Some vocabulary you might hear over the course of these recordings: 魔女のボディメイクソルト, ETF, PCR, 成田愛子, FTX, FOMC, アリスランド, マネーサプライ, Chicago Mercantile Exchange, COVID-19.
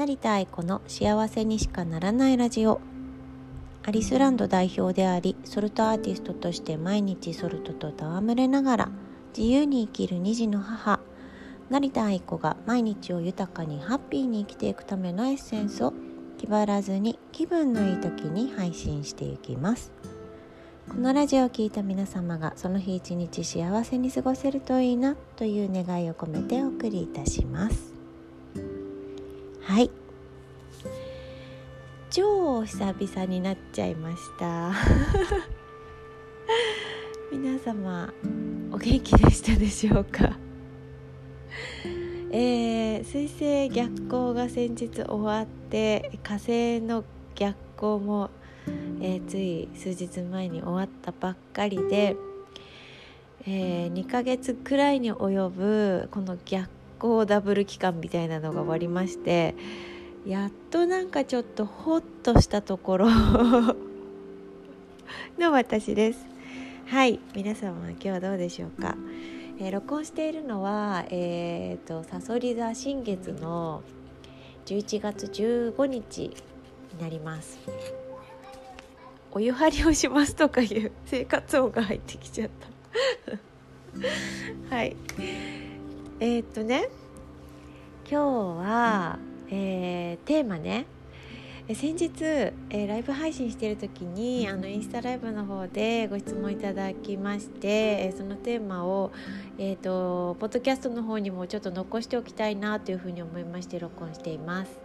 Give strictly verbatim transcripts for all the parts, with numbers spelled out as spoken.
なりたい子の幸せにしかならないラジオ。アリスランド代表であり、ソルトアーティストとして毎日ソルトと戯れながら自由に生きるにじの母、成田愛子が毎日を豊かにハッピーに生きていくためのエッセンスを気張らずに気分のいい時に配信していきます。このラジオを聞いた皆様がその日一日幸せに過ごせるといいなという願いを込めてお送りいたします。はい、超久々になっちゃいました皆様お元気でしたでしょうか、えー、水星逆行が先日終わって、火星の逆行も、えー、つい数日前に終わったばっかりで、えー、にかげつくらいに及ぶこの逆行ダブル期間みたいなのが終わりまして、やっとなんかちょっとホッとしたところの私です。はい、皆様今日はどうでしょうか。えー、録音しているのはえーとさそり座新月のじゅういちがつじゅうごにちになります。お湯張りをしますとかいう生活音が入ってきちゃったはい、えーとね今日は、うんえー、テーマね、え先日、えー、ライブ配信している時にあのインスタライブの方でご質問いただきまして、えー、そのテーマを、えー、とポッドキャストの方にもちょっと残しておきたいなというふうに思いまして録音しています。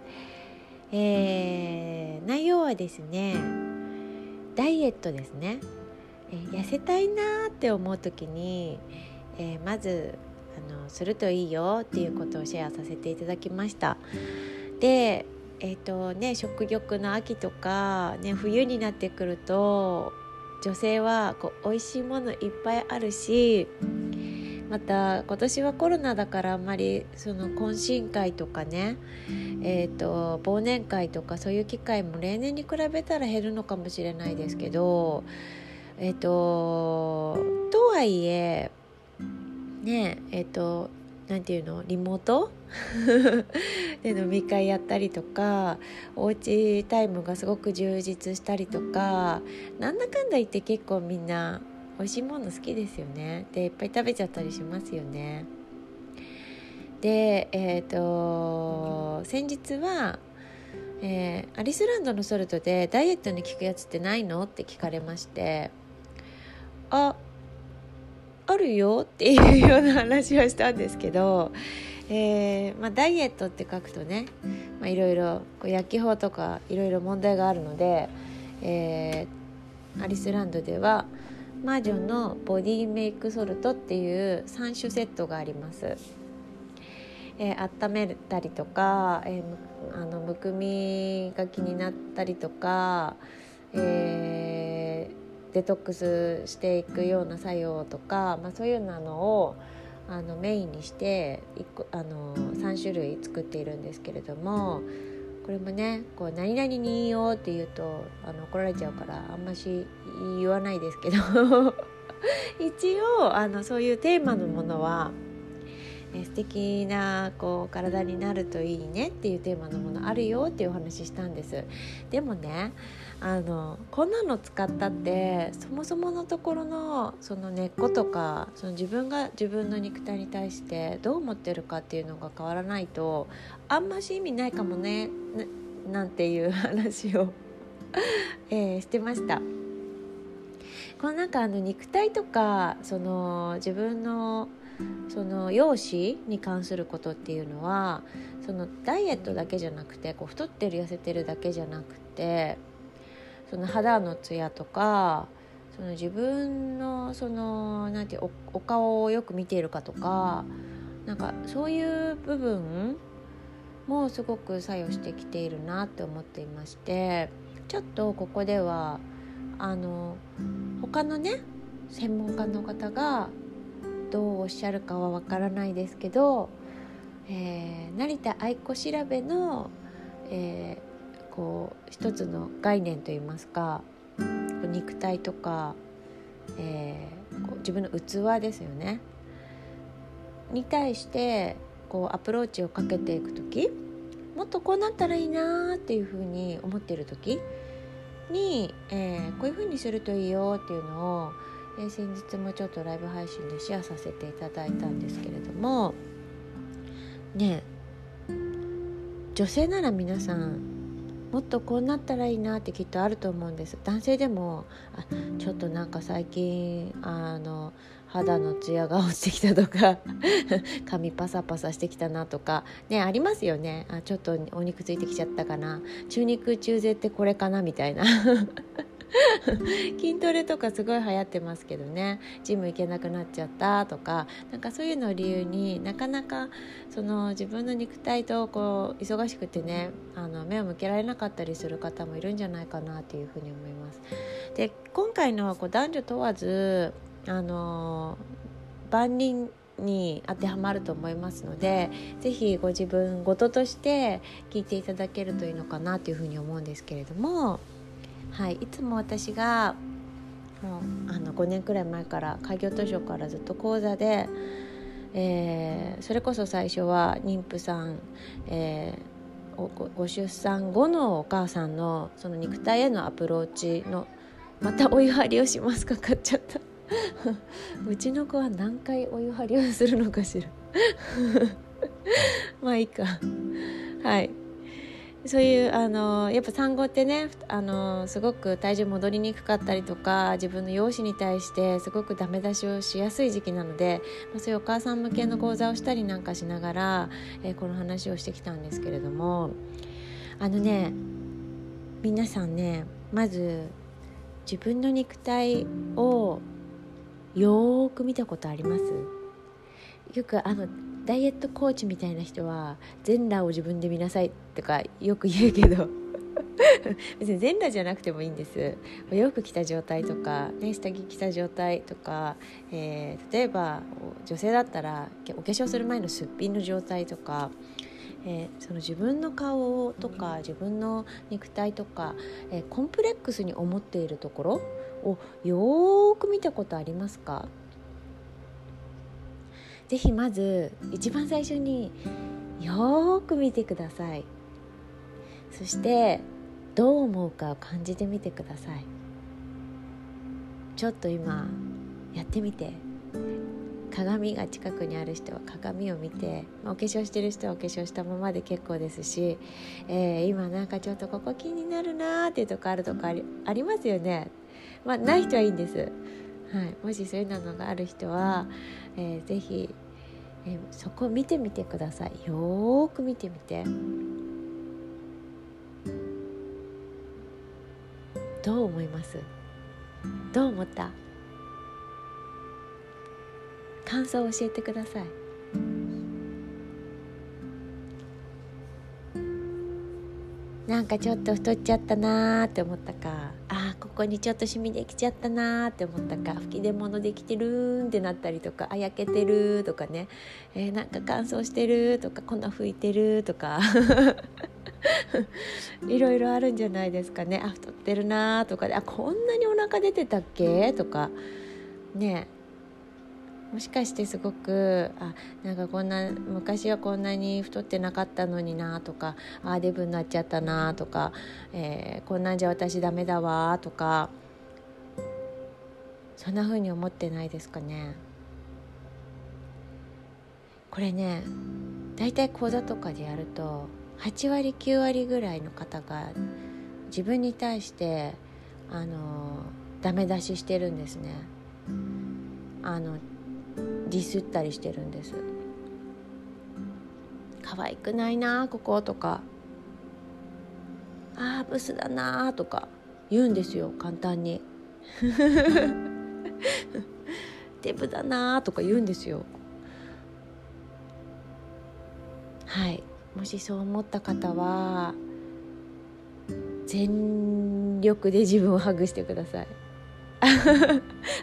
えー、内容はですね、ダイエットですね。えー、痩せたいなって思う時に、えー、まずあのするといいよっていうことをシェアさせていただきました。で、えーとね、食欲の秋とか、ね、冬になってくると女性はこう美味しいものいっぱいあるし、また今年はコロナだからあんまりその懇親会とかね、えーと忘年会とかそういう機会も例年に比べたら減るのかもしれないですけど、えーととはいえねええーとなんていうのリモートで飲み会やったりとか、おうちタイムがすごく充実したりとか、なんだかんだ言って結構みんな美味しいもの好きですよね。でいっぱい食べちゃったりしますよね。でえっ、ー、と先日は、えー、アリスランドのソルトでダイエットに効くやつってないのって聞かれまして、ああるよっていうような話をしたんですけど、えーまあ、ダイエットって書くとね、まあ、いろいろこう薬機法とかいろいろ問題があるので、えー、アリスランドでは魔女のボディメイクソルトっていうさんしゅセットがあります。えー、温めたりとか、えー、あのむくみが気になったりとか、えーデトックスしていくような作用とか、まあ、そういうのをあのメインにしてあのさん種類作っているんですけれども、これもねこう何々にいいよって言うとあの怒られちゃうからあんまし言わないですけど一応あのそういうテーマのものは、え素敵なこう体になるといいねっていうテーマのものあるよっていうお話したんです。でもねあのこんなの使ったってそもそものところのその根っことか、その自分が自分の肉体に対してどう思ってるかっていうのが変わらないとあんまし意味ないかもね な, なんていう話を、えー、してました。このなんかあの肉体とかその自分のその容姿に関することっていうのはそのダイエットだけじゃなくて、こう太ってる痩せてるだけじゃなくて、その肌のツヤとかその自分のそのなんて お, お顔をよく見ているかとか、なんかそういう部分もすごく作用してきているなって思っていまして、ちょっとここではあの他のね専門家の方がどうおっしゃるかはわからないですけど、えー、成田愛子調べの、えー、こう一つの概念といいますか、肉体とか、えー、こう自分の器ですよねに対してこうアプローチをかけていくとき、もっとこうなったらいいなっていうふうに思ってる時に、えー、こういうふうにするといいよっていうのを、えー、先日もちょっとライブ配信でシェアさせていただいたんですけれどもね、女性なら皆さんもっとこうなったらいいなってきっとあると思うんです。男性でもあちょっとなんか最近あの肌のツヤが落ちてきたとか髪パサパサしてきたなとかね、ありますよね。あちょっとお肉ついてきちゃったかな、中肉中背ってこれかなみたいな筋トレとかすごい流行ってますけどね、ジム行けなくなっちゃったとか、なんかそういうのを理由になかなかその自分の肉体とこう忙しくてね、あの目を向けられなかったりする方もいるんじゃないかなというふうに思います。で今回のこう男女問わずあの万人に当てはまると思いますので、ぜひご自分ごととして聞いていただけるといいのかなというふうに思うんですけれども、はい、いつも私がもうあのごねんくらい前から開業図書からずっと講座で、えー、それこそ最初は妊婦さん、えー、ご, ご出産後のお母さんのその肉体へのアプローチのまたお湯張りをしますかかっちゃったうちの子は何回お湯張りをするのかしらまあいいか、はい、そういうあのやっぱ産後ってね、あのすごく体重戻りにくかったりとか、自分の容姿に対してすごくダメ出しをしやすい時期なので、まあ、そういうお母さん向けの講座をしたりなんかしながら、えー、この話をしてきたんですけれども、あのね皆さんね、まず自分の肉体をよーく見たことあります？よくあのダイエットコーチみたいな人は全裸を自分で見なさいとかよく言うけど別に全裸じゃなくてもいいんです。お洋服着た状態とか、ね、下着着た状態とか、えー、例えば女性だったらお化粧する前のすっぴんの状態とか、えー、その自分の顔とか自分の肉体とか、えー、コンプレックスに思っているところをよーく見たことありますか？ぜひまず一番最初によーく見てください。そしてどう思うかを感じてみてください。ちょっと今やってみて、鏡が近くにある人は鏡を見て、お化粧してる人はお化粧したままで結構ですし、えー、今なんかちょっとここ気になるなーっていうとこあるとこあ り, ありますよね。まあない人はいいんです。はい、もしそういうのがある人は、えー、ぜひ、えー、そこを見てみてください。よーく見てみて、どう思います？どう思った？感想を教えてください。なんかちょっと太っちゃったなーって思ったか、あーここにちょっとシミできちゃったなーって思ったか、吹き出物できてるーってなったりとか、あ焼けてるーとかね、えー、なんか乾燥してるーとか、粉吹いてるーとかいろいろあるんじゃないですかね。あ太ってるなーとかで、あこんなにお腹出てたっけとかね、もしかしてすごくあなんかこんな昔はこんなに太ってなかったのになとか、あデブになっちゃったなとか、えー、こんなんじゃ私ダメだわとか、そんな風に思ってないですかね。これねだいたい講座とかでやるとはちわりきゅうわりぐらいの方が自分に対してあのダメ出ししてるんですね。あのディスったりしてるんです。可愛くないなこことか、あーブスだなとか言うんですよ、簡単にデブだなとか言うんですよ。はい、もしそう思った方は全力で自分をハグしてください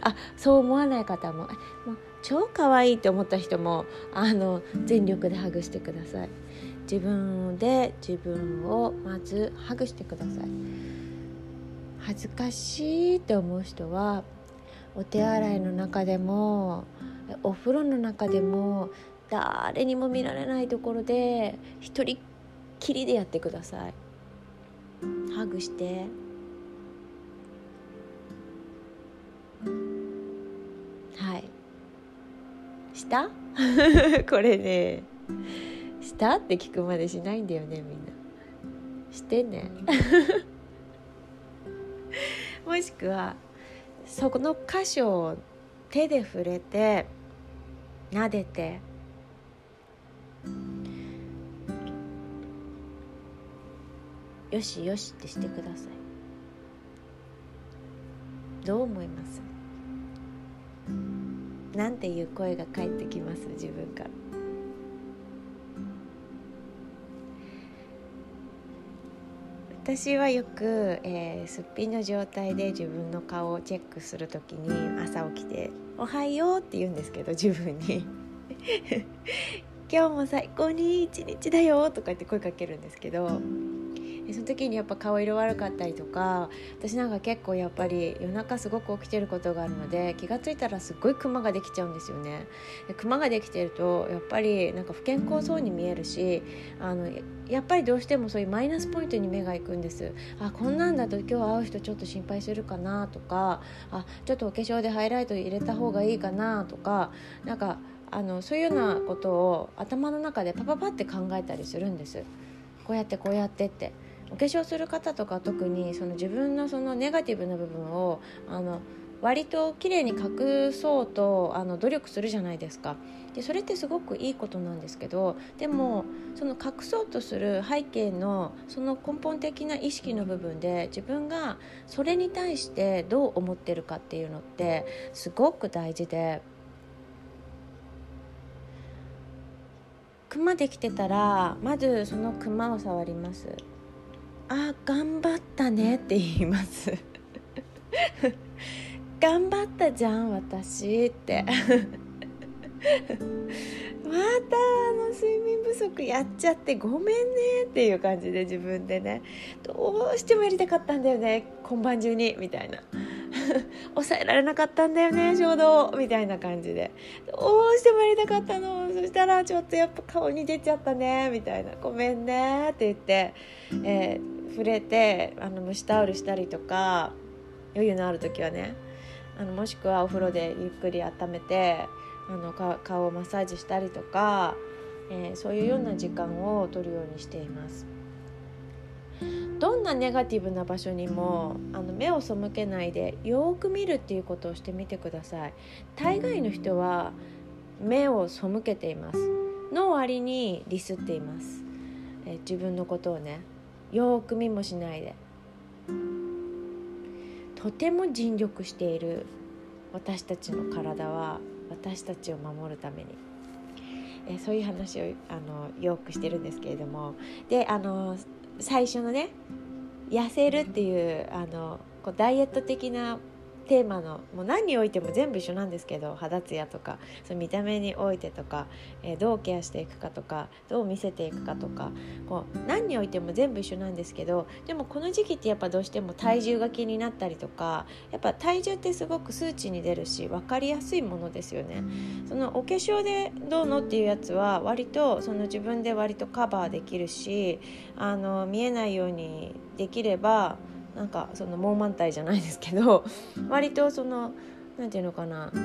あそう思わない方も、もう超可愛いと思った人もあの全力でハグしてください。自分で自分をまずハグしてください。恥ずかしいと思う人はお手洗いの中でもお風呂の中でも誰にも見られないところで一人きりでやってください。ハグして、はいしたこれね、したって聞くまでしないんだよね、みんなしてねもしくはそこの箇所を手で触れて、撫でて、よしよしってしてください。どう思います？なんていう声が返ってきます？自分から。私はよく、えー、すっぴんの状態で自分の顔をチェックするときに、朝起きておはようって言うんですけど、自分に今日も最高に一日だよとか言って声かけるんですけど、その時にやっぱ顔色悪かったりとか、私なんか結構やっぱり夜中すごく起きてることがあるので、気がついたらすごいクマができちゃうんですよね。でクマができてるとやっぱりなんか不健康そうに見えるし、あのやっぱりどうしてもそういうマイナスポイントに目がいくんです。あ、こんなんだと今日会う人ちょっと心配するかなとか、あ、ちょっとお化粧でハイライト入れた方がいいかなとか、なんかあのそういうようなことを頭の中でパパパって考えたりするんです。こうやってこうやってって、お化粧する方とか特にその自分のそのネガティブな部分をあの割と綺麗に隠そうとあの努力するじゃないですか。でそれってすごくいいことなんですけど、でもその隠そうとする背景のその根本的な意識の部分で、自分がそれに対してどう思ってるかっていうのってすごく大事で、クマできてたらまずそのクマを触ります。あ、頑張ったねって言います頑張ったじゃん私ってまたあの睡眠不足やっちゃってごめんねっていう感じで、自分でね、どうしてもやりたかったんだよね今晩中にみたいな抑えられなかったんだよね衝動みたいな感じで、どうしてもやりたかったの、そしたらちょっとやっぱ顔に出ちゃったねみたいな、ごめんねって言って、えー、触れて、あの蒸しタオルしたりとか、余裕のある時はね、あのもしくはお風呂でゆっくり温めて、あの顔をマッサージしたりとか、えー、そういうような時間を取るようにしています。どんなネガティブな場所にもあの目を背けないで、よく見るっていうことをしてみてください。大概の人は目を背けていますの割にディスっています、えー、自分のことをね、よく見もしないで、とても尽力している私たちの体は私たちを守るために、えー、そういう話をあのよくしてるんですけれども、であの最初のね、痩せるっていうあのこうダイエット的なテーマの、もう何においても全部一緒なんですけど、肌ツヤとか、その見た目においてとか、えー、どうケアしていくかとか、どう見せていくかとか、こう何においても全部一緒なんですけど、でもこの時期ってやっぱどうしても体重が気になったりとか、やっぱ体重ってすごく数値に出るし分かりやすいものですよね。そのお化粧でどうのっていうやつは割とその自分で割とカバーできるし、あの見えないようにできれば、なんかその猛満体じゃないですけど、割とそのなんていうのかな、うー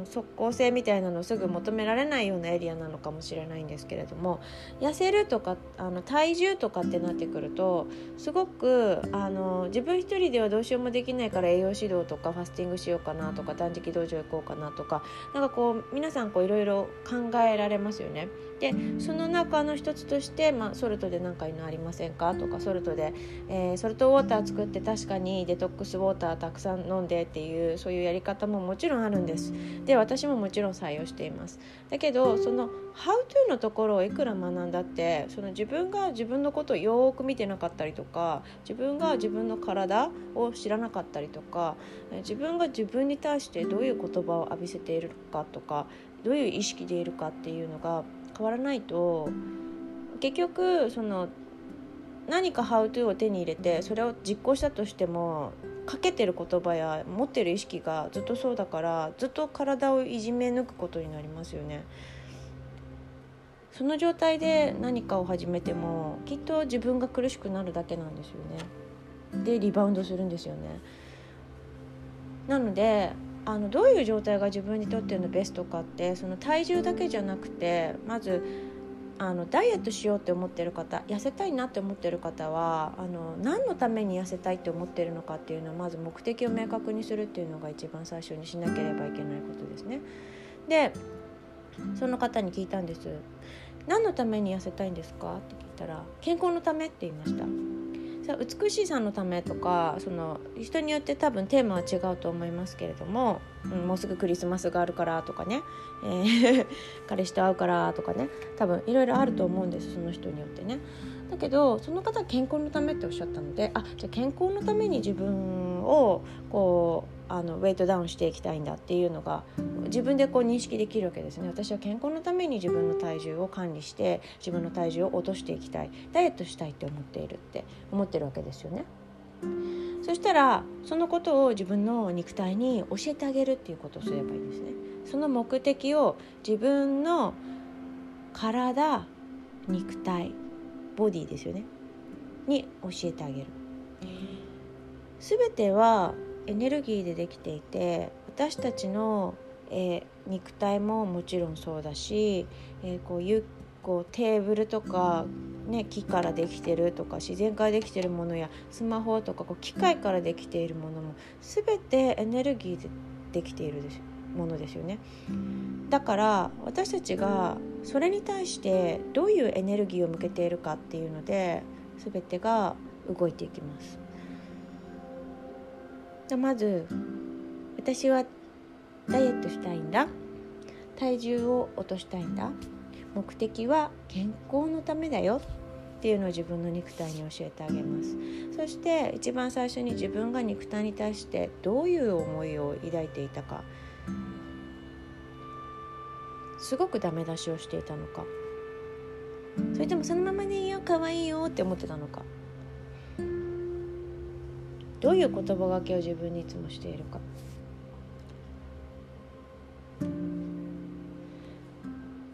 ん即効性みたいなのをすぐ求められないようなエリアなのかもしれないんですけれども、痩せるとかあの体重とかってなってくると、すごくあの自分一人ではどうしようもできないから、栄養指導とかファスティングしようかなとか、断食道場行こうかなとか、なんかこう皆さんこういろいろ考えられますよね。でその中の一つとして、まあ、ソルトで何かいいのありませんかとか、ソルトで、えー、ソルトウォーター作って、確かにデトックスウォーターたくさん飲んでっていう、そういうやり方ももちろんあるんです。で私ももちろん採用しています。だけどその How to のところをいくら学んだって、その自分が自分のことをよく見てなかったりとか、自分が自分の体を知らなかったりとか、自分が自分に対してどういう言葉を浴びせているかとか、どういう意識でいるかっていうのが変わらないと、結局その何かハウトゥーを手に入れてそれを実行したとしても、かけてる言葉や持ってる意識がずっとそうだから、ずっと体をいじめ抜くことになりますよね。その状態で何かを始めてもきっと自分が苦しくなるだけなんですよね。でリバウンドするんですよね。なのであのどういう状態が自分にとってのベストかって、その体重だけじゃなくて、まずあのダイエットしようって思ってる方、痩せたいなって思ってる方はあの何のために痩せたいって思ってるのかっていうのをまず目的を明確にするっていうのが一番最初にしなければいけないことですね。でその方に聞いたんです。何のために痩せたいんですかって聞いたら、健康のためって言いました。美しさのためとか、その人によって多分テーマは違うと思いますけれども、うん、もうすぐクリスマスがあるからとかね、えー、彼氏と会うからとかね、多分いろいろあると思うんです、その人によってね。だけどその方は健康のためっておっしゃったので、あ、じゃあ健康のために自分をこうあのウェイトダウンしていきたいんだっていうのが自分でこう認識できるわけですね。私は健康のために自分の体重を管理して自分の体重を落としていきたい、ダイエットしたいって思っているって思ってるわけですよね。そしたらそのことを自分の肉体に教えてあげるっていうことをすればいいですね。その目的を自分の体、肉体、ボディですよねに教えてあげる。すべてはエネルギーでできていて、私たちの、えー、肉体ももちろんそうだし、えー、こういうこうテーブルとか、ね、木からできてるとか自然からできてるものやスマホとかこう機械からできているものもすべてエネルギーでできているですものですよね。だから私たちがそれに対してどういうエネルギーを向けているかっていうので全てが動いていきます。まず私はダイエットしたいんだ、体重を落としたいんだ、目的は健康のためだよっていうのを自分の肉体に教えてあげます。そして一番最初に自分が肉体に対してどういう思いを抱いていたか、すごくダメ出しをしていたのか、それともそのままでいいよ、可愛いよって思ってたのか、どういう言葉がけを自分にいつもしているか。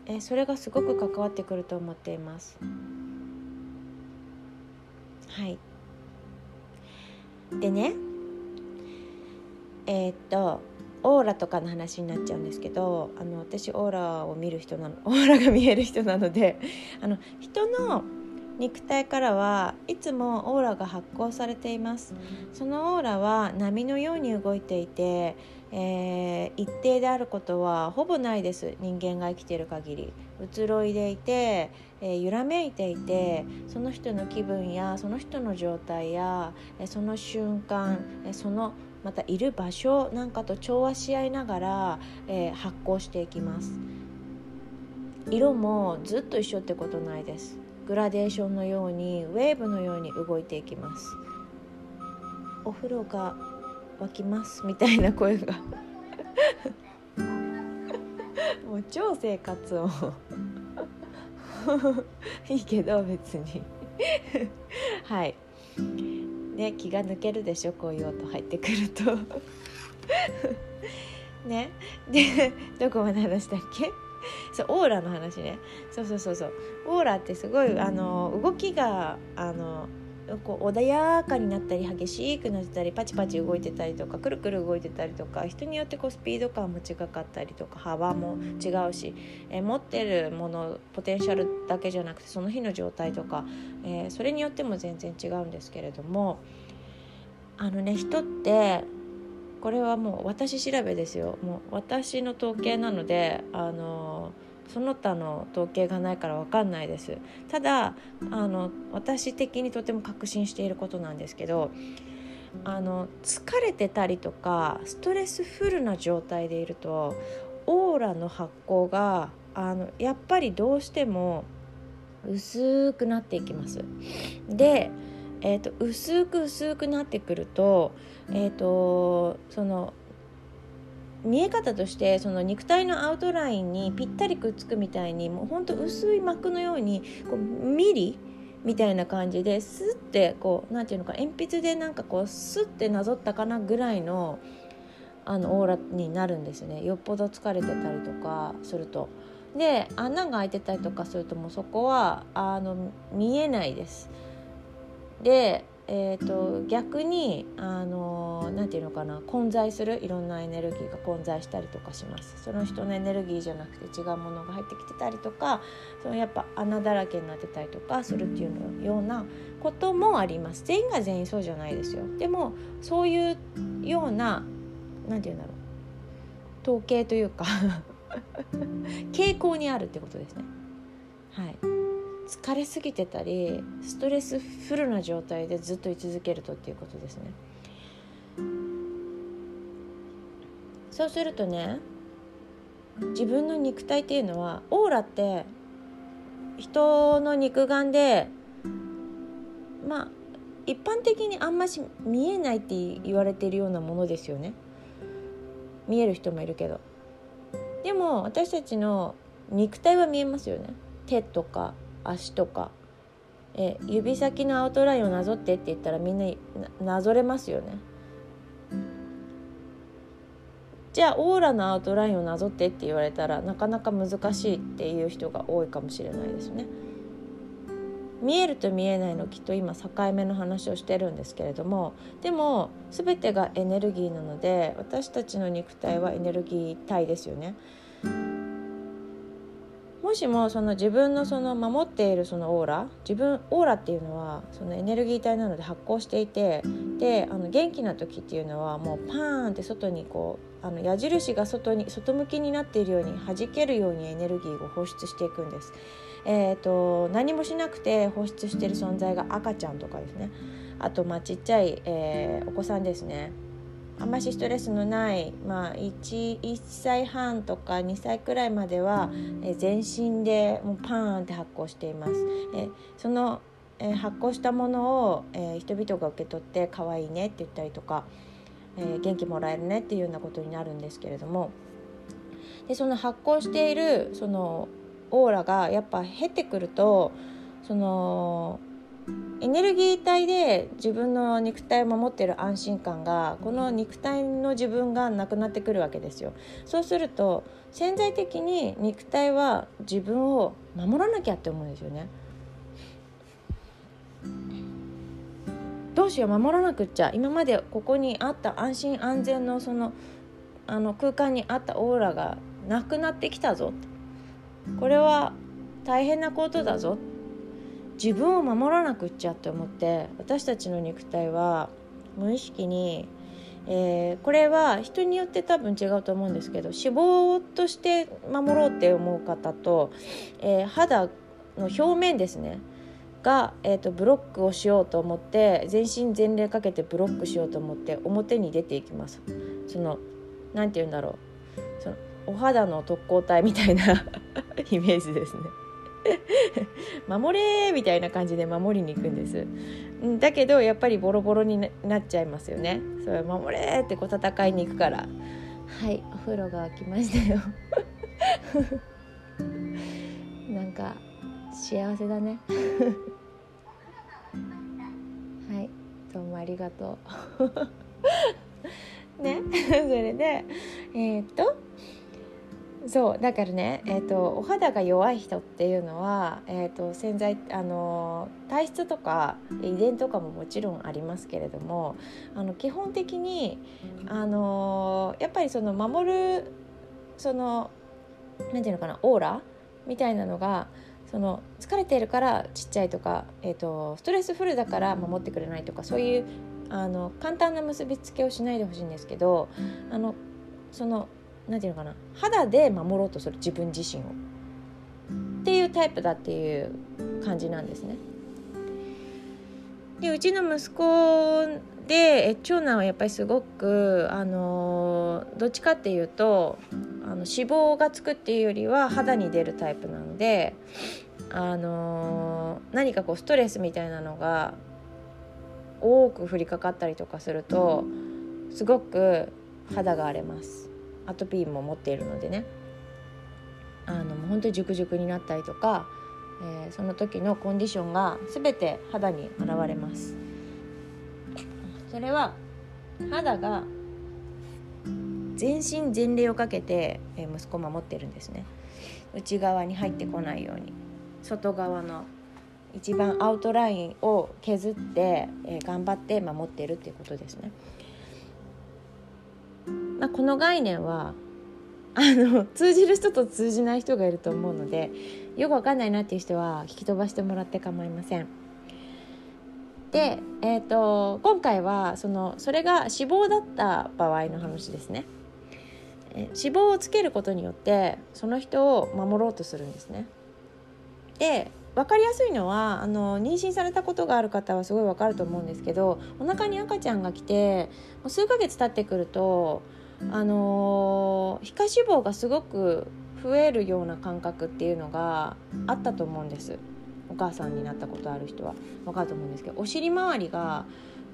えそれがすごく関わってくると思っています。はいでね、えー、っとオーラとかの話になっちゃうんですけど、あの私オーラを見る人なの、オーラが見える人なので、あの人の肉体からはいつもオーラが発光されています。そのオーラは波のように動いていて、えー、一定であることはほぼないです。人間が生きている限り移ろいでいて、えー、揺らめいていて、その人の気分やその人の状態や、えー、その瞬間、えー、そのまたいる場所なんかと調和し合いながら、えー、発光していきます。色もずっと一緒ってことないです。グラデーションのようにウェーブのように動いていきます。お風呂が沸きますみたいな声がもう超生活をいいけど別にはいね、気が抜けるでしょ、こういう音入ってくるとね、でどこまで話したっけ。そうオーラの話ね。そうそうそうそう、オーラってすごいあの動きがあのこう穏やかになったり激しくなったりパチパチ動いてたりとかくるくる動いてたりとか、人によってこうスピード感も違かったりとか幅も違うし、え持ってるものポテンシャルだけじゃなくてその日の状態とか、えー、それによっても全然違うんですけれども、あのね人ってこれはもう私調べですよ。もう私の統計なのであのその他の統計がないから分かんないです。ただあの私的にとても確信していることなんですけど、あの疲れてたりとかストレスフルな状態でいるとオーラの発光があのやっぱりどうしても薄くなっていきます。で、えーと、薄く薄くなってくると、えーと、その見え方としてその肉体のアウトラインにぴったりくっつくみたいに、もうほんと薄い膜のようにこうミリみたいな感じでスッてこうなんていうのか、鉛筆でなんかこうスッてなぞったかなぐらいのあのオーラになるんですね。よっぽど疲れてたりとかすると。で穴が開いてたりとかするともうそこはあの見えないです。で、えー、と逆にあのなんていうのかな、混在するいろんなエネルギーが混在したりとかします。その人のエネルギーじゃなくて違うものが入ってきてたりとか、そのやっぱ穴だらけになってたりとかするっていうようなこともあります。全員が全員そうじゃないですよ。でもそういうようななんていうんだろう、統計というか傾向にあるってことですね。はい、疲れすぎてたりストレスフルな状態でずっと居続けるとっていうことですね。そうするとね、自分の肉体っていうのは、オーラって人の肉眼でまあ一般的にあんまし見えないって言われているようなものですよね。見える人もいるけど、でも私たちの肉体は見えますよね。手とか足とか、え指先のアウトラインをなぞってって言ったらみんな な, なぞれますよね。じゃあオーラのアウトラインをなぞってって言われたらなかなか難しいっていう人が多いかもしれないですね。見えると見えないの、きっと今境目の話をしてるんですけれども、でも全てがエネルギーなので、私たちの肉体はエネルギー体ですよね。もしもその自分のその守っているそのオーラ、自分オーラっていうのはそのエネルギー体なので発光していて、であの元気な時っていうのはもうパーンって外にこうあの矢印が外に外向きになっているように弾けるようにエネルギーを放出していくんです。えーと、何もしなくて放出している存在が赤ちゃんとかですね。あとまあちっちゃい、えー、お子さんですね。あんましストレスのない、まあ、1, いっさいはんとかにさいくらいまでは、えー、全身でもうパーンって発光しています。えー、その、えー、発光したものを、えー、人々が受け取って可愛いねって言ったりとか、えー、元気もらえるねっていうようなことになるんですけれども、でその発光しているそのオーラがやっぱ減ってくると、そのエネルギー体で自分の肉体を守っている安心感が、この肉体の自分がなくなってくるわけですよ。そうすると潜在的に肉体は自分を守らなきゃって思うんですよね。どうしよう、守らなくっちゃ、今までここにあった安心安全のその、あの空間にあったオーラがなくなってきたぞ、これは大変なことだぞ、自分を守らなくっちゃって思って、私たちの肉体は無意識に、えー、これは人によって多分違うと思うんですけど、脂肪として守ろうって思う方と、えー、肌の表面ですねが、えーと、ブロックをしようと思って全身全霊かけてブロックしようと思って表に出ていきます。そのなんて言うんだろう、そのお肌の特攻隊みたいなイメージですね守れみたいな感じで守りに行くんです。だけどやっぱりボロボロになっちゃいますよね。それ守れってこう戦いに行くから。はい、お風呂が沸きましたよなんか幸せだねはい、どうもありがとうねそれでえー、っとそうだからね、えー、とお肌が弱い人っていうのは、えー、と潜在あの体質とか遺伝とかももちろんありますけれども、あの基本的にあのやっぱりその守るそのなんていうのかな、オーラみたいなのがその疲れているからちっちゃいとか、えー、とストレスフルだから守ってくれないとか、そういうあの簡単な結びつけをしないでほしいんですけど、あのそのなんていうのかな、肌で守ろうとする自分自身をっていうタイプだっていう感じなんですね。でうちの息子で長男はやっぱりすごくあのどっちかっていうとあの脂肪がつくっていうよりは肌に出るタイプなので、あの何かこうストレスみたいなのが多く降りかかったりとかするとすごく肌が荒れます。アトピーも持っているのでね、あの本当にジュクジュクになったりとか、えー、その時のコンディションが全て肌に現れます。それは肌が全身全霊をかけて息子を守ってるんですね。内側に入ってこないように外側の一番アウトラインを削って頑張って守ってるっていうことですね。まあ、この概念はあの通じる人と通じない人がいると思うので、よくわかんないなっていう人は引き飛ばしてもらって構いません。で、えーと、今回はそのそれが死亡だった場合の話ですね。死亡をつけることによってその人を守ろうとするんですね。で、分かりやすいのはあの妊娠されたことがある方はすごい分かると思うんですけど、お腹に赤ちゃんが来てもう数ヶ月経ってくるとあの皮下脂肪がすごく増えるような感覚っていうのがあったと思うんです。お母さんになったことある人は分かると思うんですけど、お尻周りが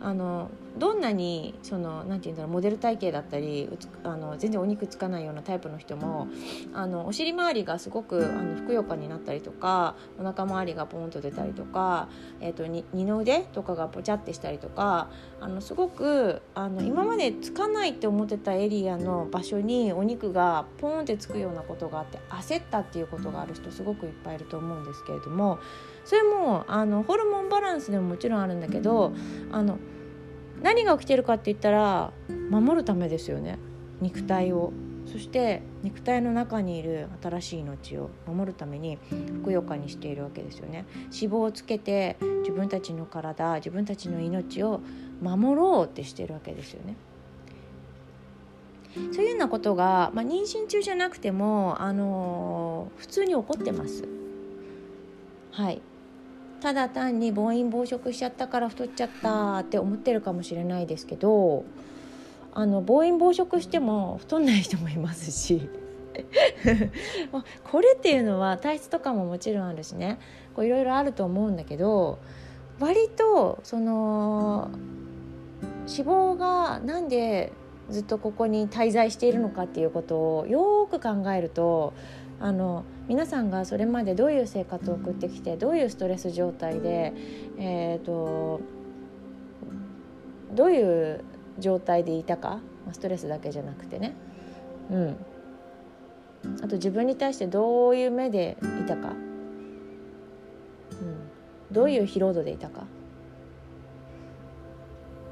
あのどんなにそのなんていうんだろうモデル体型だったりあの全然お肉つかないようなタイプの人もあのお尻周りがすごくあのふくよかになったりとか、お腹周りがポンと出たりとか、えーと、に二の腕とかがポチャってしたりとか、あのすごくあの今までつかないって思ってたエリアの場所にお肉がポンってつくようなことがあって焦ったっていうことがある人すごくいっぱいいると思うんですけれども、それもあのホルモンバランスでももちろんあるんだけど、あの何が起きてるかって言ったら守るためですよね。肉体を、そして肉体の中にいる新しい命を守るためにふくよかにしているわけですよね。脂肪をつけて自分たちの体、自分たちの命を守ろうってしているわけですよね。そういうようなことが、まあ、妊娠中じゃなくても、あのー、普通に起こってます。はい。ただ単に暴飲暴食しちゃったから太っちゃったって思ってるかもしれないですけど、あの暴飲暴食しても太んない人もいますしこれっていうのは体質とかももちろんあるしね、いろいろあると思うんだけど、割とその脂肪がなんでずっとここに滞在しているのかっていうことをよく考えると、あの皆さんがそれまでどういう生活を送ってきて、どういうストレス状態で、えーと、どういう状態でいたか、ストレスだけじゃなくてね、うん、あと自分に対してどういう目でいたか、うん、どういう疲労度でいたか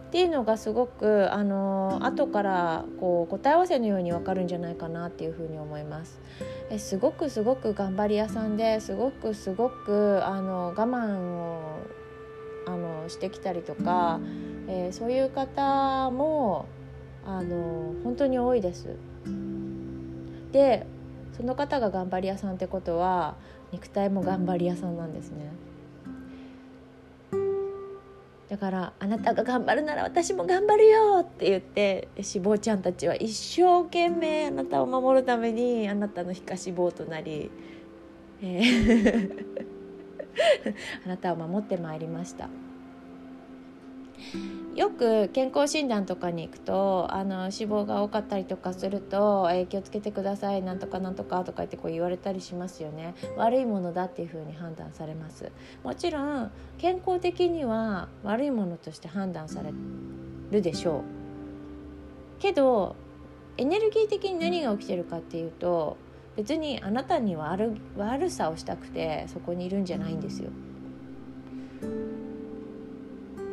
っていうのがすごく、あのー、後からこう答え合わせのように分かるんじゃないかなっていうふうに思います。えすごくすごく頑張り屋さんで、すごくすごく、あのー、我慢を、あのー、してきたりとか、えー、そういう方も、あのー、本当に多いです。で、その方が頑張り屋さんってことは肉体も頑張り屋さんなんですね。だからあなたが頑張るなら私も頑張るよって言って脂肪ちゃんたちは一生懸命あなたを守るためにあなたの皮下脂肪となり、えー、あなたを守ってまいりました。よく健康診断とかに行くとあの脂肪が多かったりとかすると、えー、気をつけてくださいなんとかなんとかとか言ってこう言われたりしますよね。悪いものだっていうふうに判断されます。もちろん健康的には悪いものとして判断されるでしょうけど、エネルギー的に何が起きてるかっていうと、別にあなたには 悪, 悪さをしたくてそこにいるんじゃないんですよ。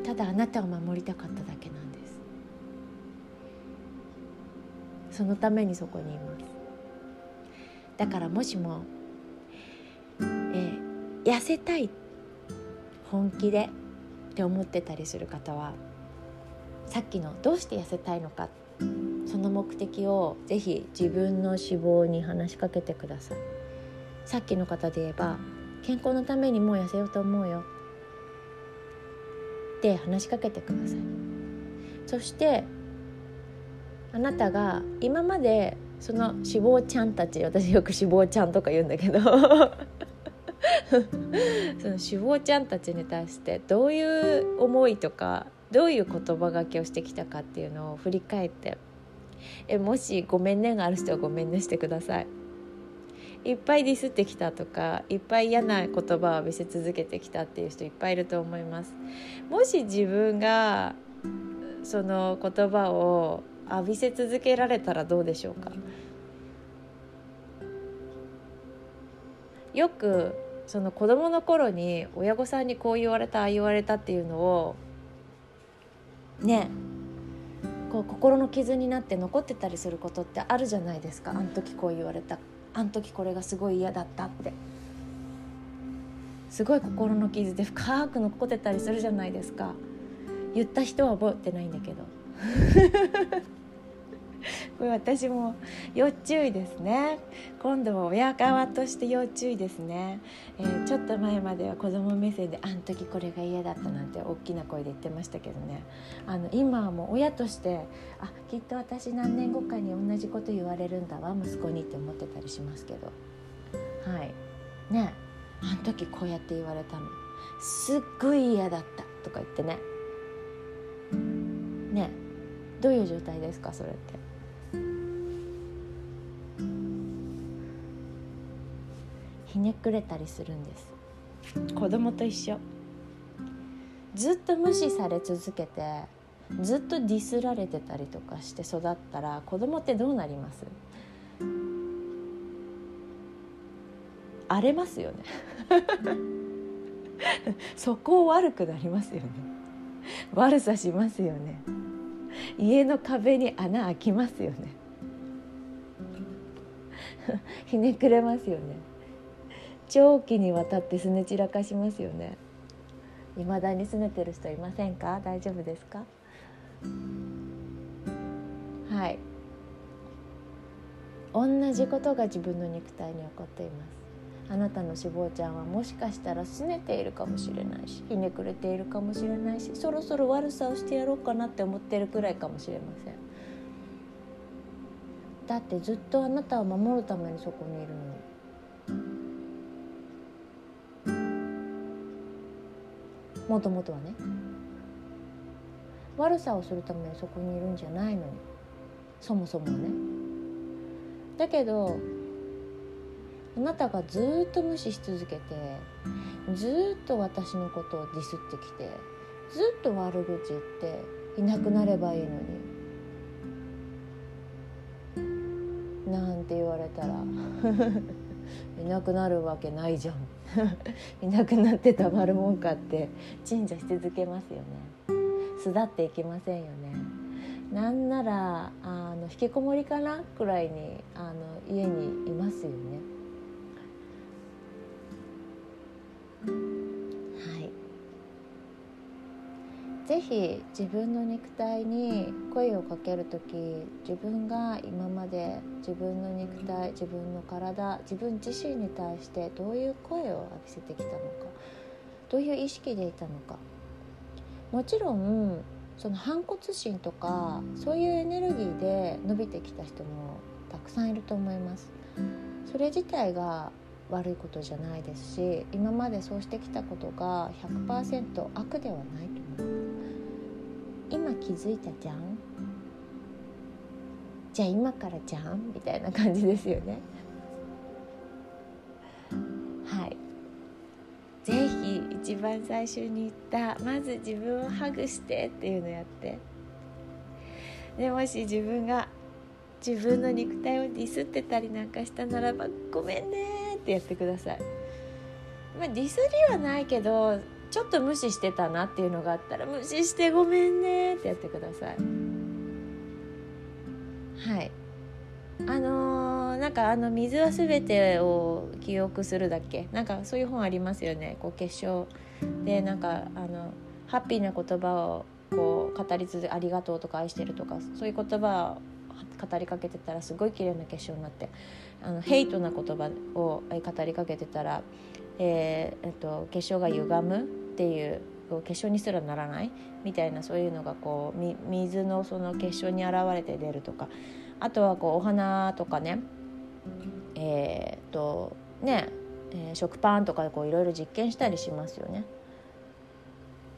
ただあなたを守りたかっただけなんです。そのためにそこにいます。だからもしも、えー、痩せたい本気でって思ってたりする方は、さっきのどうして痩せたいのか、その目的をぜひ自分の脂肪に話しかけてください。さっきの方で言えば健康のためにもう痩せようと思うよって話しかけてください。そしてあなたが今までその脂肪ちゃんたち、私よく脂肪ちゃんとか言うんだけどその脂肪ちゃんたちに対してどういう思いとかどういう言葉がけをしてきたかっていうのを振り返って、えもしごめんねがある人はごめんねしてください。いっぱいディスってきたとか、いっぱい嫌な言葉を浴びせ続けてきたっていう人いっぱいいると思います。もし自分がその言葉を浴びせ続けられたらどうでしょうか。よくその子供の頃に親御さんにこう言われた、言われたっていうのをね、こう心の傷になって残ってたりすることってあるじゃないですか。あの時こう言われた、あの時これがすごい嫌だったって、すごい心の傷で深く残ってたりするじゃないですか。言った人は覚えてないんだけどこれ私も要注意ですね。今度は親側として要注意ですね、えー、ちょっと前までは子供目線であの時これが嫌だったなんて大きな声で言ってましたけどね、あの今はもう親として、あ、きっと私何年後かに同じこと言われるんだわ息子にって思ってたりしますけど、はいね、あの時こうやって言われたのすっごい嫌だったとか言ってね、ね、どういう状態ですかそれって。ひねくれたりするんです。子供と一緒。ずっと無視され続けて、ずっとディスられてたりとかして育ったら子供ってどうなります？荒れますよねそこ悪くなりますよね。悪さしますよね。家の壁に穴開きますよねひねくれますよね。長期にわたってすね散らかしますよね。未だにすねてる人いませんか？大丈夫ですか？はい、同じことが自分の肉体に起こっています。あなたの脂肪ちゃんはもしかしたらすねているかもしれないし、ひねくれているかもしれないし、そろそろ悪さをしてやろうかなって思ってるくらいかもしれません。だってずっとあなたを守るためにそこにいるのに。もともとはね、悪さをするためにそこにいるんじゃないのに、そもそもね。だけどあなたがずっと無視し続けて、ずっと私のことをディスってきて、ずっと悪口言って、いなくなればいいのになんて言われたらいなくなるわけないじゃんいなくなってたまるもんかって陳謝し続けますよね。巣立っていきませんよね。なんならあの引きこもりかなくらいにあの家にいますよね。はい、ぜひ自分の肉体に声をかけるとき、自分が今まで自分の肉体、自分の体、自分自身に対してどういう声を浴びせてきたのか、どういう意識でいたのか。もちろんその反骨心とかそういうエネルギーで伸びてきた人もたくさんいると思います。それ自体が悪いことじゃないですし、今までそうしてきたことが ひゃくパーセント 悪ではないと思う。今気づいたじゃん、じゃあ今からじゃんみたいな感じですよね。ぜひ一番最初に言った、まず自分をハグしてっていうのやって。で、もし自分が自分の肉体をディスってたりなんかしたならば、ごめんねってやってください。まあ、ディスりはないけど、ちょっと無視してたなっていうのがあったら、無視してごめんねってやってください。はい。あのー、なんかあの水はすべてを記憶するだっけ、なんかそういう本ありますよね。こう結晶でなんかあのハッピーな言葉をこう語り続け、ありがとうとか愛してるとかそういう言葉を語りかけてたらすごい綺麗な結晶になって、あのヘイトな言葉を語りかけてたら、えー、えっと結晶が歪むっていう。結晶にすらならないみたいな、そういうのがこう水のその結晶に現れて出るとか、あとはこうお花とかね、えー、っとね、えー、食パンとかでこういろいろ実験したりしますよね。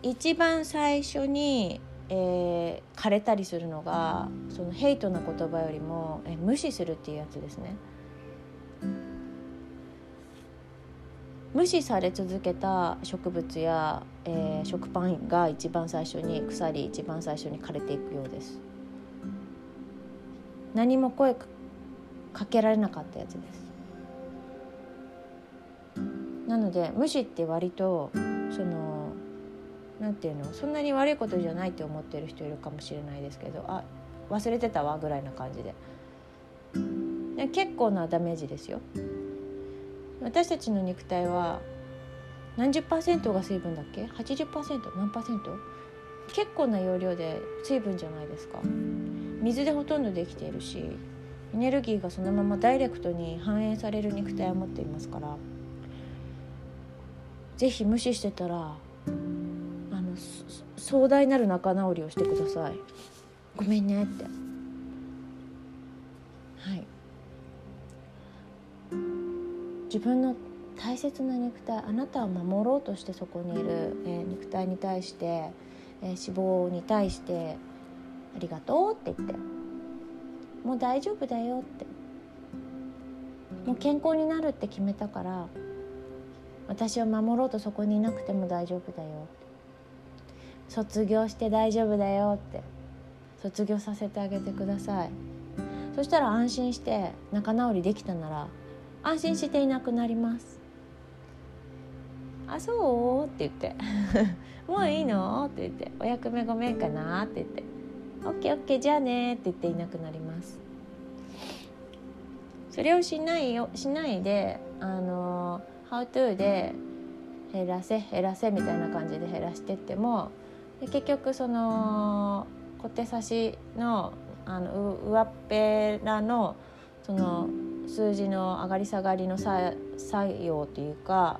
一番最初に、えー、枯れたりするのがそのヘイトな言葉よりも、えー、無視するっていうやつですね。無視され続けた植物や、えー、食パンが一番最初に腐り、一番最初に枯れていくようです。何も声かけられなかったやつです。なので無視って割とそのなんていうの、そんなに悪いことじゃないって思ってる人いるかもしれないですけど、あ、忘れてたわぐらいな感じで、で結構なダメージですよ。私たちの肉体は何十パーセントが水分だっけ ?はちじゅっパーセント 何パーセント？結構な容量で水分じゃないですか。水でほとんどできているし、エネルギーがそのままダイレクトに反映される肉体を持っていますから、ぜひ無視してたらあの壮大なる仲直りをしてください。ごめんねって。はい。自分の大切な肉体、あなたを守ろうとしてそこにいる、えー、肉体に対して、えー、脂肪に対してありがとうって言って、もう大丈夫だよって、もう健康になるって決めたから私を守ろうとそこにいなくても大丈夫だよ、卒業して大丈夫だよって卒業させてあげてください。そしたら安心して仲直りできたなら安心していなくなります。あ、そうって言ってもういいのって言って、お役目ごめんかなって言って、オッケーオッケーじゃあねって言っていなくなります。それをしないよ、しないであの How to で減らせ減らせみたいな感じで減らしてっても、で結局その小手差しのあの上っぺらのその数字の上がり下がりの作用というか、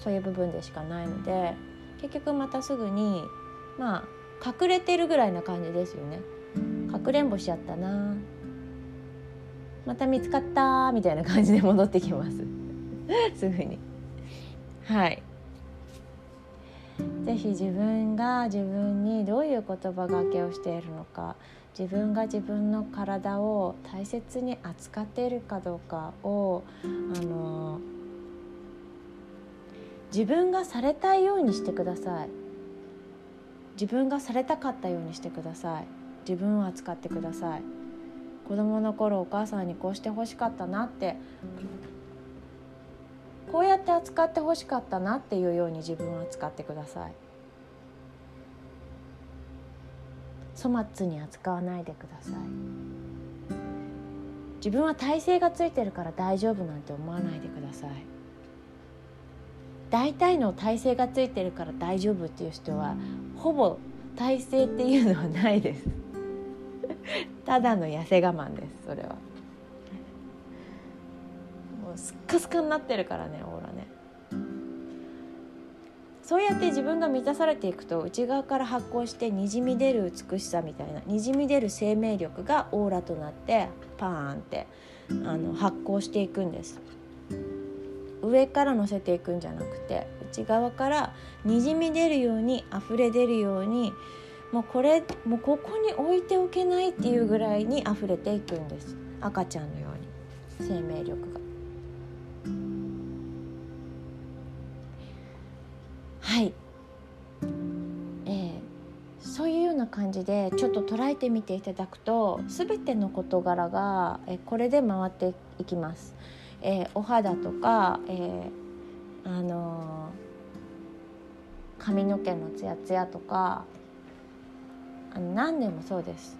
そういう部分でしかないので、結局またすぐにまあ隠れてるぐらいな感じですよね。隠れんぼしちゃったな、また見つかったみたいな感じで戻ってきますすぐに。はい、ぜひ自分が自分にどういう言葉がけをしているのか、自分が自分の体を大切に扱っているかどうかを、あの自分がされたいようにしてください。自分がされたかったようにしてください。自分を扱ってください。子供の頃お母さんにこうしてほしかったなって、こうやって扱ってほしかったなっていうように自分を扱ってください。粗末に扱わないでください。自分は体勢がついてるから大丈夫なんて思わないでください。大体の体勢がついてるから大丈夫っていう人はほぼ体勢っていうのはないですただの痩せ我慢です。それはもうスッカスカになってるからね、オーラね。そうやって自分が満たされていくと内側から発光してにじみ出る美しさみたいな、にじみ出る生命力がオーラとなってパーンってあの発光していくんです。上から乗せていくんじゃなくて、内側からにじみ出るように溢れ出るように、もうこれもうここに置いておけないっていうぐらいに溢れていくんです。赤ちゃんのように生命力が。はい、えー、そういうような感じでちょっと捉えてみていただくと、全ての事柄が、えー、これで回っていきます、えー、お肌とか、えーあのー、髪の毛のツヤツヤとか、あの何でもそうです。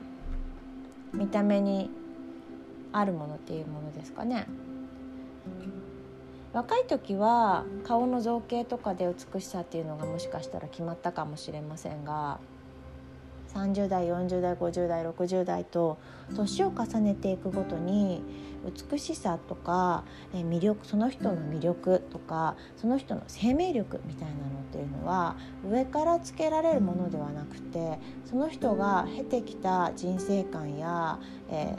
見た目にあるものっていうものですかね。若い時は顔の造形とかで美しさっていうのがもしかしたら決まったかもしれませんが、さんじゅう代よんじゅう代ごじゅう代ろくじゅう代と年を重ねていくごとに、美しさとか魅力、その人の魅力とかその人の生命力みたいなのっていうのは上からつけられるものではなくて、その人が経てきた人生観や、え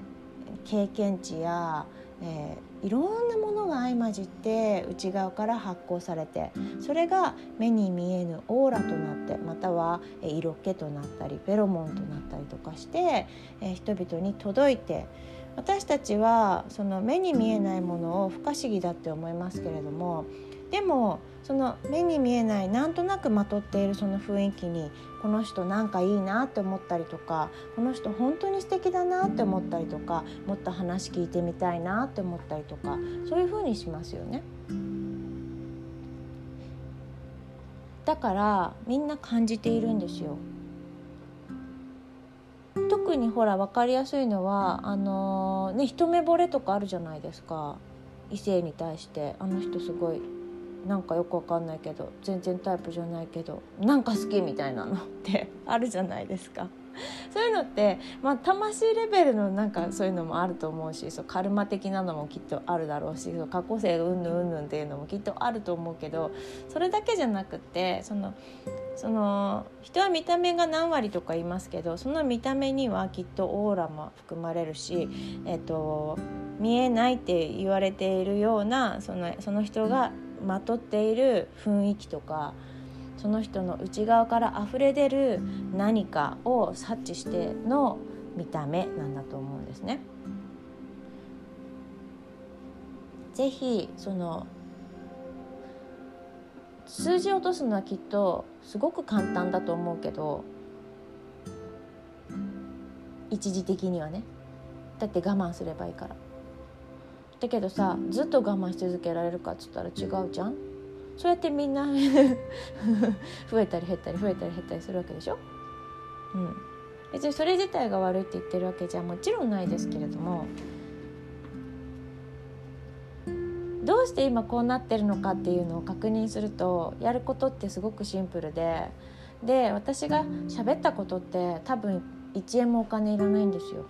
ー、経験値や、えーいろんなものが相まじって内側から発光されて、それが目に見えぬオーラとなって、または色気となったりフェロモンとなったりとかして人々に届いて、私たちはその目に見えないものを不可思議だって思いますけれども、でもその目に見えないなんとなくまとっているその雰囲気に、この人なんかいいなって思ったりとか、この人本当に素敵だなって思ったりとか、もっと話聞いてみたいなって思ったりとか、そういう風にしますよね。だからみんな感じているんですよ。特にほら分かりやすいのはあのー、ね、一目惚れとかあるじゃないですか。異性に対してあの人すごいなんかよく分かんないけど全然タイプじゃないけどなんか好きみたいなのってあるじゃないですか。そういうのって、まあ、魂レベルのなんかそういうのもあると思うし、そうカルマ的なのもきっとあるだろうし、そう過去性うんぬんうんぬんっていうのもきっとあると思うけど、それだけじゃなくてその、その人は見た目が何割とか言いますけど、その見た目にはきっとオーラも含まれるし、えっと、見えないって言われているようなその、その人がまとっている雰囲気とか、その人の内側から溢れ出る何かを察知しての見た目なんだと思うんですね。ぜひその数字を落とすのはきっとすごく簡単だと思うけど、一時的にはね、だって我慢すればいいから。だけどさ、ずっと我慢し続けられるかっつったら違うじゃん。そうやってみんな増えたり減ったり増えたり減ったりするわけでしょ、うん、別にそれ自体が悪いって言ってるわけじゃもちろんないですけれども、どうして今こうなってるのかっていうのを確認すると、やることってすごくシンプルで、で私が喋ったことって多分いちえんもお金いらないんですよ。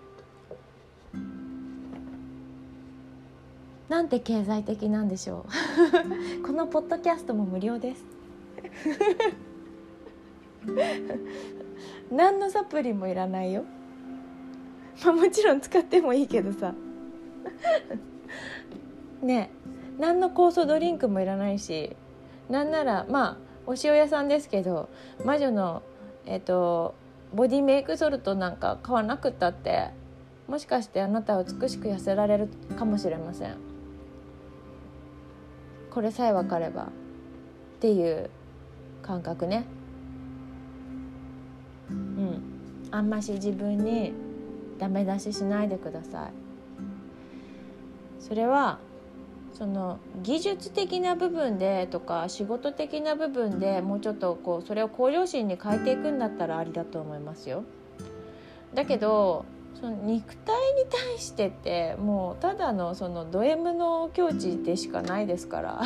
なんて経済的なんでしょうこのポッドキャストも無料です何のサプリもいらないよ、まあ、もちろん使ってもいいけどさねえ、何の酵素ドリンクもいらないし、なんならまあお塩屋さんですけど魔女の、えーと、ボディメイクソルトなんか買わなくったって、もしかしてあなたは美しく痩せられるかもしれません。これさえ分かればっていう感覚ね。うん、あんまし自分にダメ出ししないでください。それはその技術的な部分でとか仕事的な部分でもうちょっとこうそれを向上心に変えていくんだったらありだと思いますよ。だけどその肉体に対してってもうただのそのド M の境地でしかないですから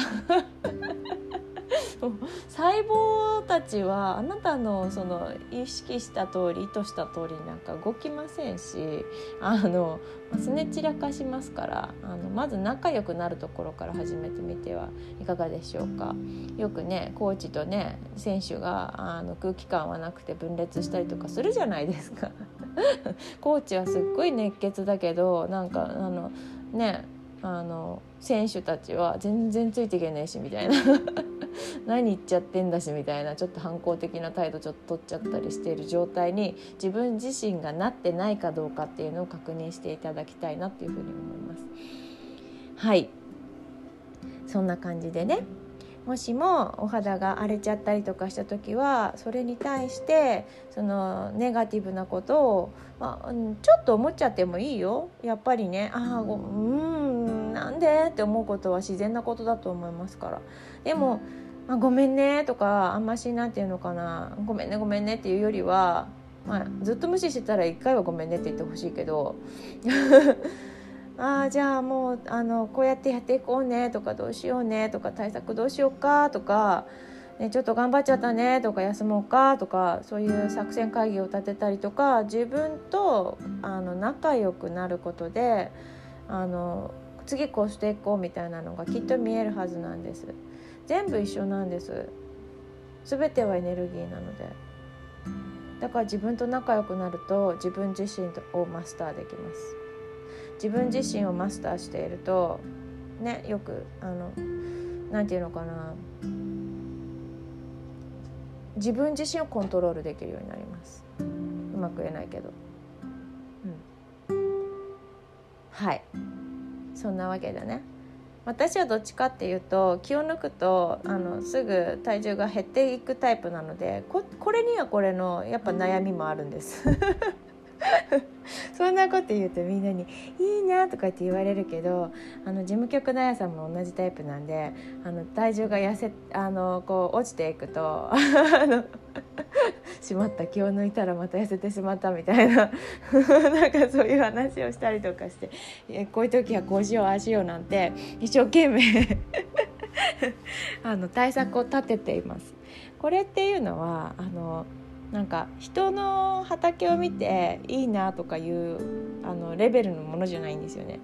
細胞たちはあなた の, その意識した通り意図した通りなんか動きませんし、あのすね散らかしますから、あのまず仲良くなるところから始めてみてはいかがでしょうか。よくねコーチとね選手があの空気感はなくて分裂したりとかするじゃないですかコーチはすっごい熱血だけどなんかあのねあの選手たちは全然ついていけないしみたいな何言っちゃってんだしみたいな、ちょっと反抗的な態度ちょっと取っちゃったりしている状態に自分自身がなってないかどうかっていうのを確認していただきたいなっていうふうに思います。はい、そんな感じでね、もしもお肌が荒れちゃったりとかした時はそれに対してそのネガティブなことを、まあ、ちょっと思っちゃってもいいよ。やっぱりね、ああうーんなんでって思うことは自然なことだと思いますから。でも、まあ、ごめんねとかあんましなんていうのかな、ごめんねごめんねっていうよりは、まあ、ずっと無視してたら一回はごめんねって言ってほしいけどあじゃあもうあのこうやってやっていこうねとかどうしようねとか対策どうしようかとか、ね、ちょっと頑張っちゃったねとか休もうかとか、そういう作戦会議を立てたりとか、自分とあの仲良くなることであの次こうしていこうみたいなのがきっと見えるはずなんです。全部一緒なんです。全てはエネルギーなので、だから自分と仲良くなると自分自身をマスターできます。自分自身をマスターしていると、ね、よくあのなんていうのかな、自分自身をコントロールできるようになります。うまく言えないけど、うん、はい、そんなわけでね、私はどっちかっていうと気を抜くとあのすぐ体重が減っていくタイプなので こ, これにはこれのやっぱ悩みもあるんですそんなこと言うとみんなにいいなとかって言われるけど、あの事務局のあやさんも同じタイプなんで、あの体重が痩せあのこう落ちていくとあのしまった気を抜いたらまた痩せてしまったみたいななんかそういう話をしたりとかして、こういう時はこうしようああしようなんて一生懸命あの対策を立てています。これっていうのはあのなんか人の畑を見ていいなとかいうあのレベルのものじゃないんですよね。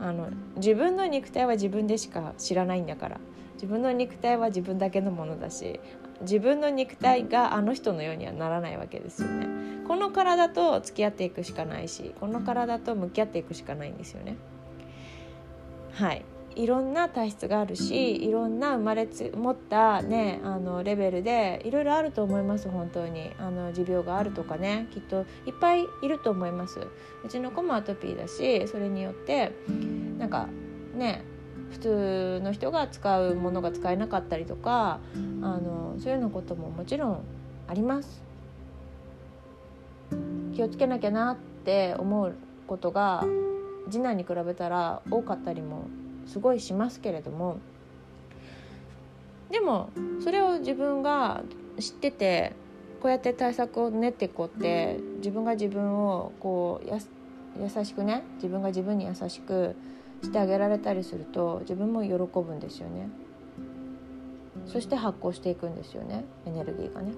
あの自分の肉体は自分でしか知らないんだから、自分の肉体は自分だけのものだし、自分の肉体があの人のようにはならないわけですよね。この体と付き合っていくしかないし、この体と向き合っていくしかないんですよね。はい、いろんな体質があるし、いろんな生まれつ持った、ね、あのレベルでいろいろあると思います。本当にあの持病があるとかね、きっといっぱいいると思います。うちの子もアトピーだし、それによってなんかね普通の人が使うものが使えなかったりとか、あのそういうのことももちろんあります。気をつけなきゃなって思うことが次男に比べたら多かったりもすごいしますけれども、でもそれを自分が知っててこうやって対策を練っていこうって、自分が自分をこうや優しくね、自分が自分に優しくしてあげられたりすると自分も喜ぶんですよね。そして発酵していくんですよね、エネルギーがね。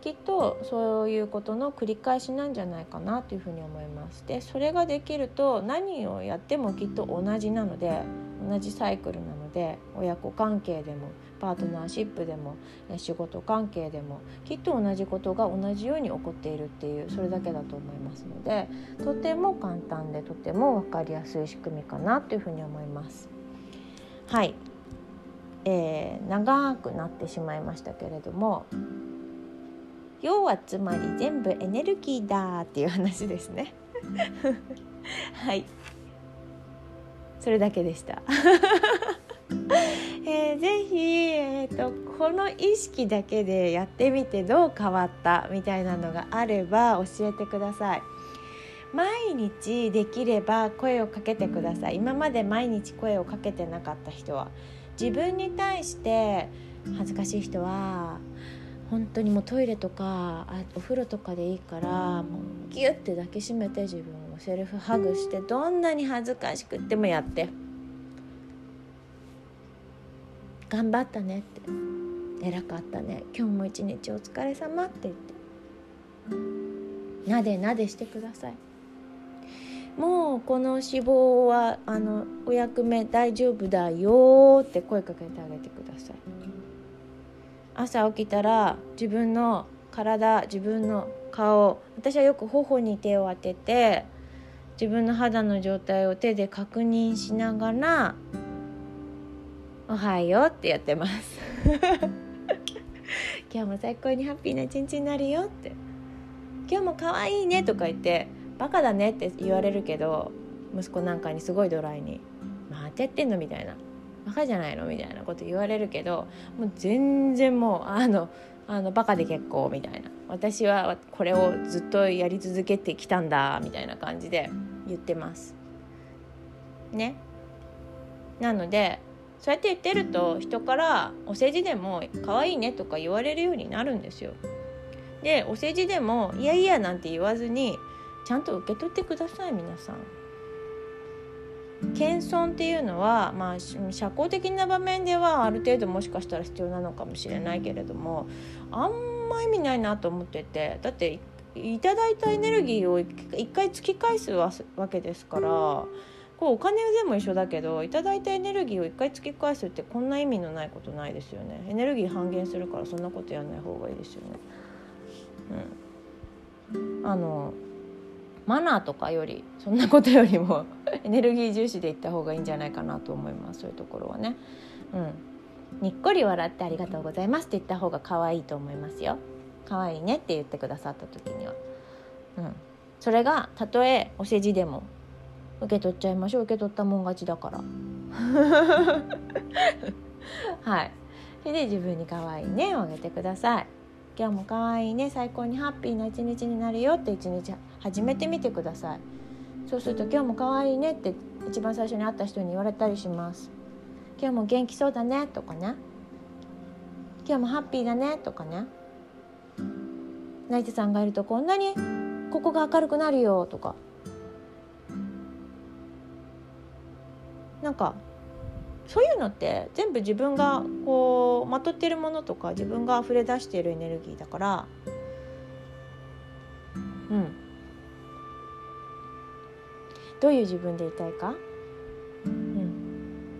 きっとそういうことの繰り返しなんじゃないかなというふうに思います。でそれができると何をやってもきっと同じなので、同じサイクルなので、親子関係でもパートナーシップでも仕事関係でもきっと同じことが同じように起こっているっていう、それだけだと思いますので、とても簡単でとても分かりやすい仕組みかなというふうに思います。はい、えー、長くなってしまいましたけれども、要はつまり全部エネルギーだっていう話ですねはい、それだけでした、えー、ぜひ、えーと、この意識だけでやってみてどう変わったみたいなのがあれば教えてください。毎日できれば声をかけてください。今まで毎日声をかけてなかった人は、自分に対して恥ずかしい人は本当にもうトイレとかお風呂とかでいいから、もうギュッて抱きしめて自分をセルフハグして、どんなに恥ずかしくってもやって、頑張ったねって、偉かったね、今日も一日お疲れ様って言って、なでなでしてください。もうこの脂肪はあのお役目大丈夫だよって声かけてあげてください。朝起きたら自分の体、自分の顔、私はよく頬に手を当てて自分の肌の状態を手で確認しながらおはようってやってます今日も最高にハッピーな一日になるよって、今日も可愛いねとか言って、バカだねって言われるけど、息子なんかにすごいドライに、まあ当てってんのみたいな、バカじゃないのみたいなこと言われるけど、もう全然もうあのあのバカで結構みたいな、私はこれをずっとやり続けてきたんだみたいな感じで言ってますね。なのでそうやって言ってると人からお世辞でも可愛いねとか言われるようになるんですよ。でお世辞でもいやいやなんて言わずに、ちゃんと受け取ってください皆さん。謙遜っていうのは、まあ、社交的な場面ではある程度もしかしたら必要なのかもしれないけれども、あんま意味ないなと思ってて、だっていただいたエネルギーを一回突き返すわけですから、こうお金でも一緒だけど、いただいたエネルギーを一回突き返すってこんな意味のないことないですよね。エネルギー半減するから、そんなことやんない方がいいですよね、うん、あのマナーとかより、そんなことよりもエネルギー重視でいった方がいいんじゃないかなと思います。そういうところはね、うん、にっこり笑ってありがとうございますって言った方が可愛いと思いますよ。可愛いねって言ってくださった時には、うん、それがたとえお世辞でも受け取っちゃいましょう。受け取ったもん勝ちだから。はい。で、自分に可愛いねをあげてください。今日も可愛いね、最高にハッピーな一日になるよって一日始めてみてください。そうすると今日も可愛いねって一番最初に会った人に言われたりします。今日も元気そうだねとかね、今日もハッピーだねとかね、成田さんがいるとこんなにここが明るくなるよとか、なんかそういうのって全部自分がこうまとってるものとか自分が溢れ出しているエネルギーだから、うんどういう自分でいたいか、うん、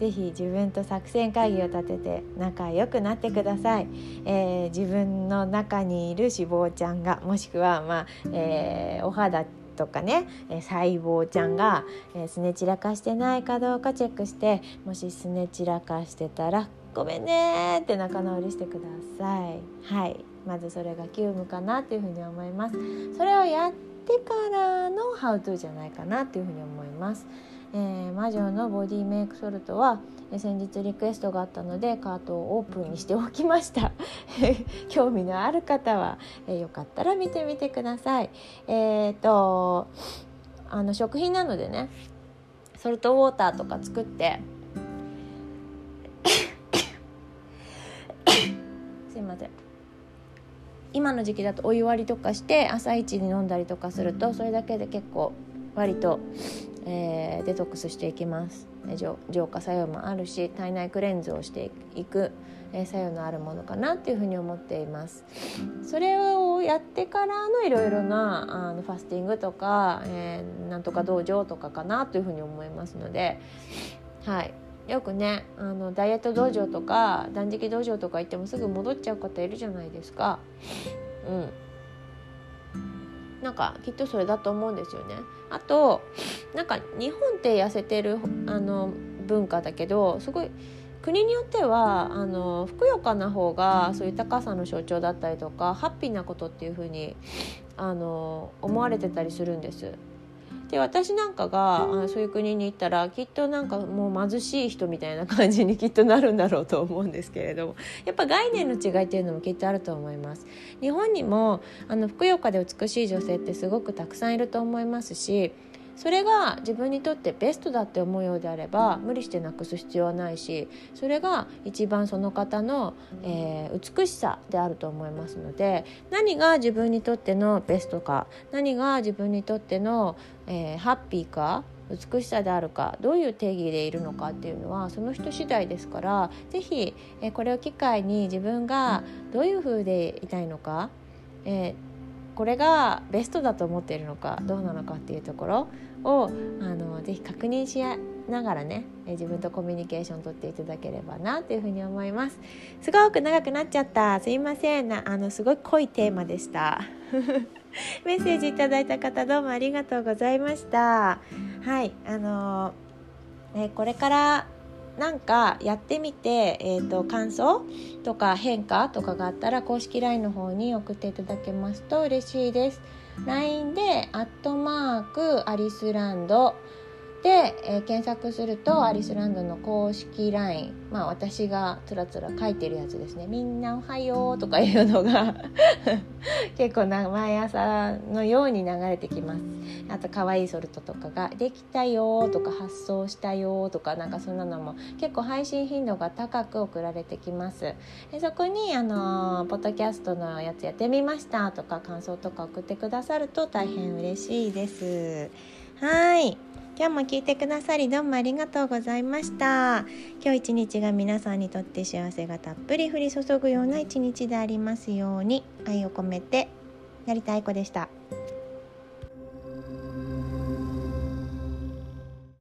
ぜひ自分と作戦会議を立てて仲良くなってください。えー、自分の中にいる脂肪ちゃんが、もしくは、まあえー、お肌とかね、えー、細胞ちゃんが、えー、すね散らかしてないかどうかチェックして、もしすね散らかしてたらごめんねって仲直りしてください。はい、まずそれが急務かなというふうに思います。それをやってからのハウトゥーじゃないかなというふうに思います。えー、魔女のボディメイクソルトは、えー、先日リクエストがあったのでカートをオープンにしておきました。興味のある方は、えー、よかったら見てみてください。えー、とあの食品なのでね、ソルトウォーターとか作ってすいません、今の時期だとお湯割りとかして朝一に飲んだりとかすると、それだけで結構割と、えー、デトックスしていきます。浄化作用もあるし、体内クレンズをしていく、えー、作用のあるものかなっていうふうに思っています。それをやってからのいろいろなあのファスティングとか、えー、なんとか道場とかかなというふうに思いますので、はい、よくね、あのダイエット道場とか断食道場とか行ってもすぐ戻っちゃう方いるじゃないですか。うん、なんかきっとそれだと思うんですよね。あとなんか日本って痩せてるあの文化だけど、すごい国によってはあのふくよかな方がそういう高さの象徴だったりとか、ハッピーなことっていう風にあの思われてたりするんです。で、私なんかがそういう国に行ったらきっとなんかもう貧しい人みたいな感じにきっとなるんだろうと思うんですけれども、やっぱ概念の違いっていうのもきっとあると思います。日本にもあのふくよかで美しい女性ってすごくたくさんいると思いますし、それが自分にとってベストだって思うようであれば無理してなくす必要はないし、それが一番その方の、えー、美しさであると思いますので、何が自分にとってのベストか、何が自分にとっての、えー、ハッピーか、美しさであるか、どういう定義でいるのかっていうのはその人次第ですから、ぜひ、えー、これを機会に自分がどういう風でいたいのか、えーこれがベストだと思っているのかどうなのかっていうところをあのぜひ確認しながらね、自分とコミュニケーション取っていただければなというふうに思います。すごく長くなっちゃった、すいません、あのすごい濃いテーマでした。メッセージいただいた方どうもありがとうございました。はい、あの、ね、これからなんかやってみて、えーと、感想とか変化とかがあったら公式 ライン の方に送っていただけますと嬉しいです。 ライン でアットマークアリスランドで、えー、検索するとアリスランドの公式 ライン、まあ、私がつらつら書いてるやつですね。みんなおはようとかいうのが結構な毎朝のように流れてきます。あと可愛いソルトとかができたよとか発送したよとか、なんかそんなのも結構配信頻度が高く送られてきます。で、そこにあのポッドキャストのやつやってみましたとか感想とか送ってくださると大変嬉しいです。はい、今日も聞いてくださりどうもありがとうございました。今日一日が皆さんにとって幸せがたっぷり降り注ぐような一日でありますように、愛を込めて成田愛子でした。